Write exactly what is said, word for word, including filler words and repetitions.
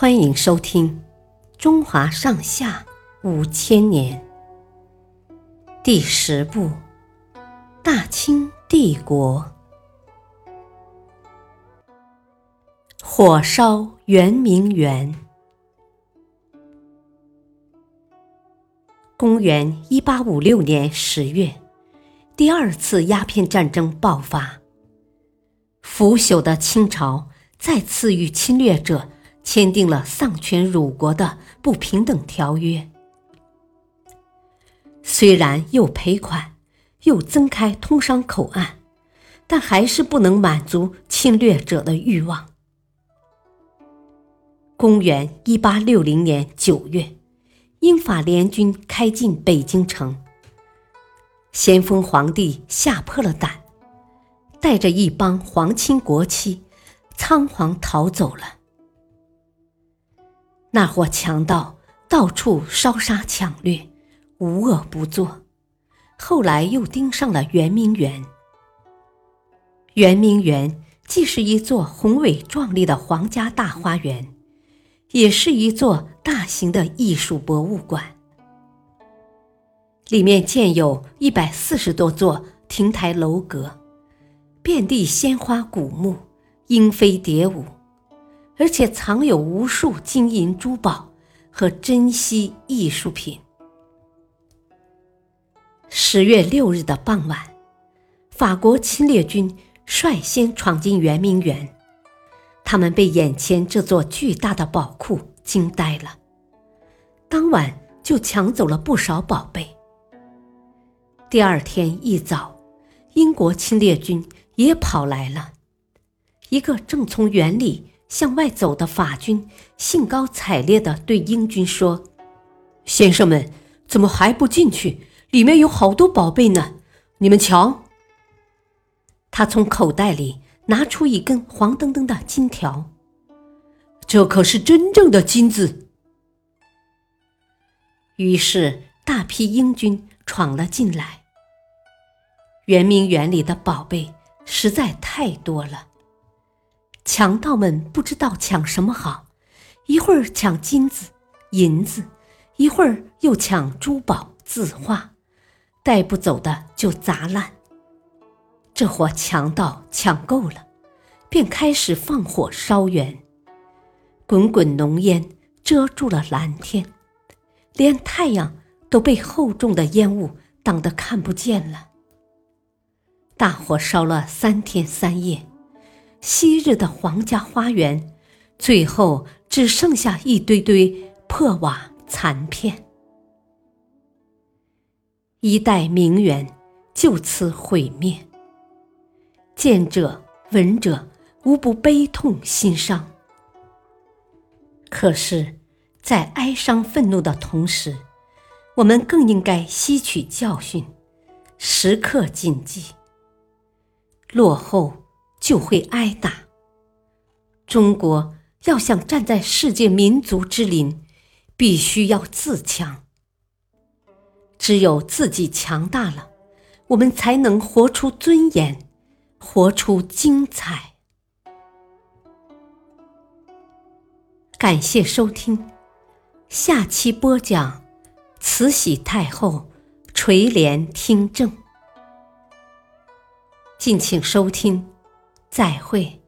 欢迎收听《中华上下五千年》第十部《大清帝国》。火烧圆明园。公元一八五六年十月，第二次鸦片战争爆发，腐朽的清朝再次与侵略者签订了丧权辱国的不平等条约。虽然又赔款又增开通商口岸，但还是不能满足侵略者的欲望。公元一八六零年九月，英法联军开进北京城，咸丰皇帝吓破了胆，带着一帮皇亲国戚仓皇逃走了。那伙强盗到处烧杀抢掠，无恶不作，后来又盯上了圆明园。圆明园既是一座宏伟壮丽的皇家大花园，也是一座大型的艺术博物馆，里面建有一百四十多座亭台楼阁，遍地鲜花古木，莺飞蝶舞，而且藏有无数金银珠宝和珍稀艺术品。十月六日的傍晚，法国侵略军率先闯进圆明园，他们被眼前这座巨大的宝库惊呆了，当晚就抢走了不少宝贝。第二天一早，英国侵略军也跑来了，一个正从园里向外走的法军兴高采烈地对英军说：“先生们，怎么还不进去？里面有好多宝贝呢，你们瞧。”他从口袋里拿出一根黄澄澄的金条，这可是真正的金子。于是大批英军闯了进来，圆明园里的宝贝实在太多了。强盗们不知道抢什么好，一会儿抢金子、银子，一会儿又抢珠宝、字画，带不走的就砸烂。这伙强盗抢够了，便开始放火烧园，滚滚浓烟遮住了蓝天，连太阳都被厚重的烟雾挡得看不见了。大火烧了三天三夜，昔日的皇家花园最后只剩下一堆堆破瓦残片，一代名园就此毁灭。见者闻者无不悲痛心伤，可是在哀伤愤怒的同时，我们更应该吸取教训，时刻谨记：落后就会挨打。中国要想站在世界民族之林，必须要自强。只有自己强大了，我们才能活出尊严，活出精彩。感谢收听，下期播讲慈禧太后垂帘听政。敬请收听，再会。